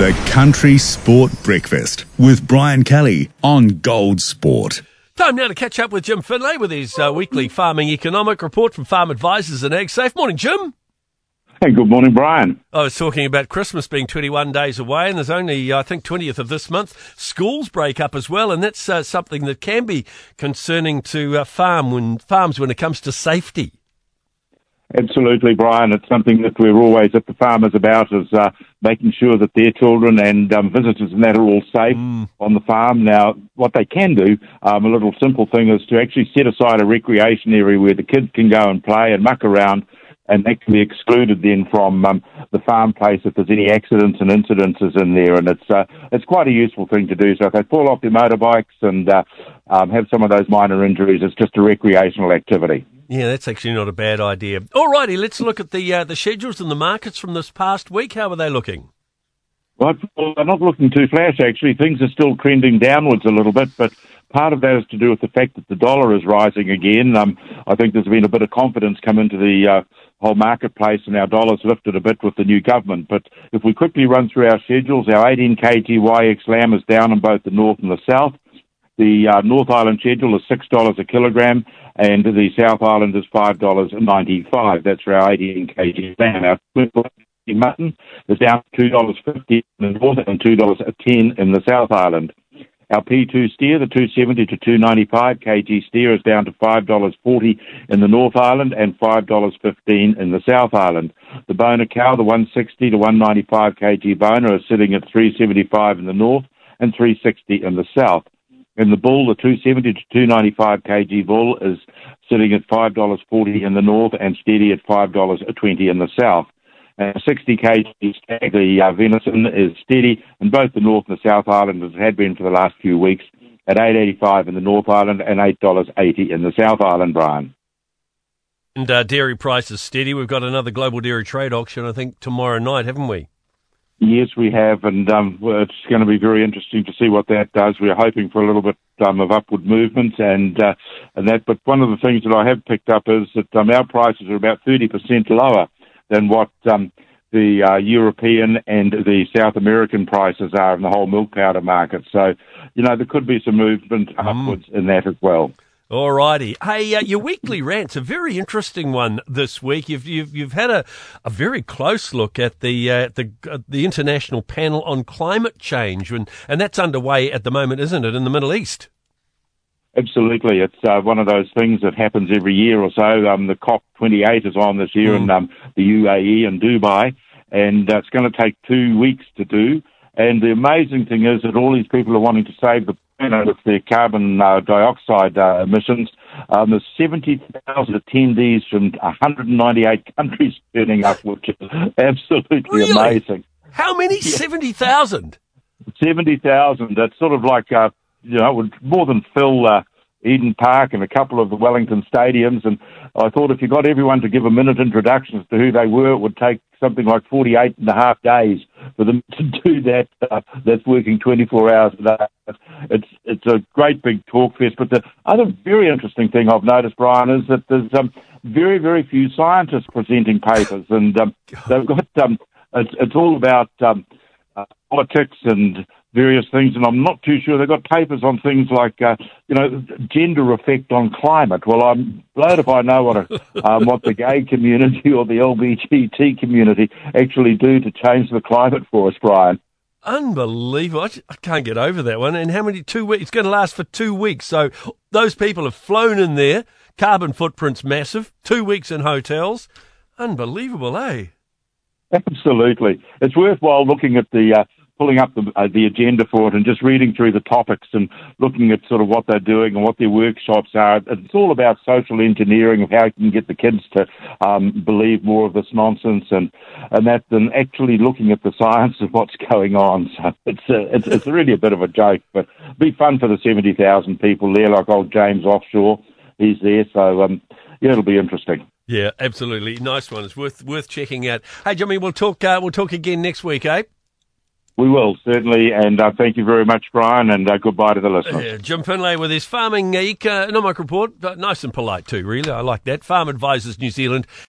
The Country Sport Breakfast with Brian Kelly on Gold Sport. Time now to catch up with Jim Finlay with his weekly farming economic report from Farm Advisors and AgSafe. Morning, Jim. Hey, good morning, Brian. I was talking about Christmas being 21 days away, and there's only, I think, 20th of this month. Schools break up as well, and that's something that can be concerning to farms when it comes to safety. Absolutely, Brian. It's something that we're always at the farmers about, is making sure that their children and visitors and that are all safe on the farm. Now, what they can do, a little simple thing, is to actually set aside a recreation area where the kids can go and play and muck around, and that can be excluded then from the farm place if there's any accidents and incidences in there. And it's quite a useful thing to do. So if they fall off their motorbikes and have some of those minor injuries, it's just a recreational activity. Yeah, that's actually not a bad idea. All righty, let's look at the schedules and the markets from this past week. How are they looking? Well, they're not looking too flash, actually. Things are still trending downwards a little bit, but part of that is to do with the fact that the dollar is rising again. I think there's been a bit of confidence come into the whole marketplace, and our dollar's lifted a bit with the new government. But if we quickly run through our schedules, our 18 KGY ex lamb is down in both the north and the south. The North Island schedule is $6 a kilogram, and the South Island is $5.95. That's for our 18 kg lamb. Our 20 kg mutton is down $2.50 in the north and $2.10 in the South Island. Our P2 steer, the 270 to 295 kg steer, is down to $5.40 in the North Island and $5.15 in the South Island. The boner cow, the 160 to 195 kg boner, is sitting at $3.75 in the north and $3.60 in the south. And the bull, the 270 to 295 kg bull, is sitting at $5.40 in the north and steady at $5.20 in the south. 60 kg stag, the venison, is steady in both the North and the South Island, as it had been for the last few weeks, at $8.85 in the North Island and $8.80 in the South Island, Brian. And dairy prices steady. We've got another global dairy trade auction, I think, tomorrow night, haven't we? Yes, we have, and it's going to be very interesting to see what that does. We're hoping for a little bit of upward movement and that. But one of the things that I have picked up is that our prices are about 30% lower than what the European and the South American prices are in the whole milk powder market. So, you know, there could be some movement upwards in that as well. All righty. Hey, your weekly rant's a very interesting one this week. You've had a very close look at the International Panel on Climate Change, and that's underway at the moment, isn't it, in the Middle East? Absolutely. It's one of those things that happens every year or so. The COP28 is on this year in the UAE and Dubai, and it's going to take 2 weeks to do. And the amazing thing is that all these people are wanting to save the planet with their carbon dioxide emissions. There's 70,000 attendees from 198 countries turning up, which is absolutely amazing. How many? Yeah. 70,000? 70,000. That's sort of like... you know, it would more than fill Eden Park and a couple of the Wellington stadiums. And I thought if you got everyone to give a minute introductions to who they were, it would take something like 48 and a half days for them to do that. That's working 24 hours a day. It's a great big talk fest. But the other very interesting thing I've noticed, Brian, is that there's very, very few scientists presenting papers. And they've got it's all about politics and various things, and I'm not too sure. They've got papers on things like, gender effect on climate. Well, I'm blowed if I know what the gay community or the LGBT community actually do to change the climate for us, Brian. Unbelievable. I can't get over that one. And how many? 2 weeks. It's going to last for 2 weeks. So those people have flown in there. Carbon footprint's massive. 2 weeks in hotels. Unbelievable, eh? Absolutely. It's worthwhile looking at the... pulling up the agenda for it and just reading through the topics and looking at sort of what they're doing and what their workshops are. It's all about social engineering of how you can get the kids to believe more of this nonsense and that than actually looking at the science of what's going on. So it's really a bit of a joke, but it'd be fun for the 70,000 people there, like old James Offshore. He's there, so yeah, it'll be interesting. Yeah, absolutely. Nice one. It's worth checking out. Hey, Jimmy, we'll talk again next week, eh? We will, certainly, and thank you very much, Brian, and goodbye to the listeners. Jim Finlay with his farming economic report. Nice and polite too, really. I like that. Farm Advisors New Zealand.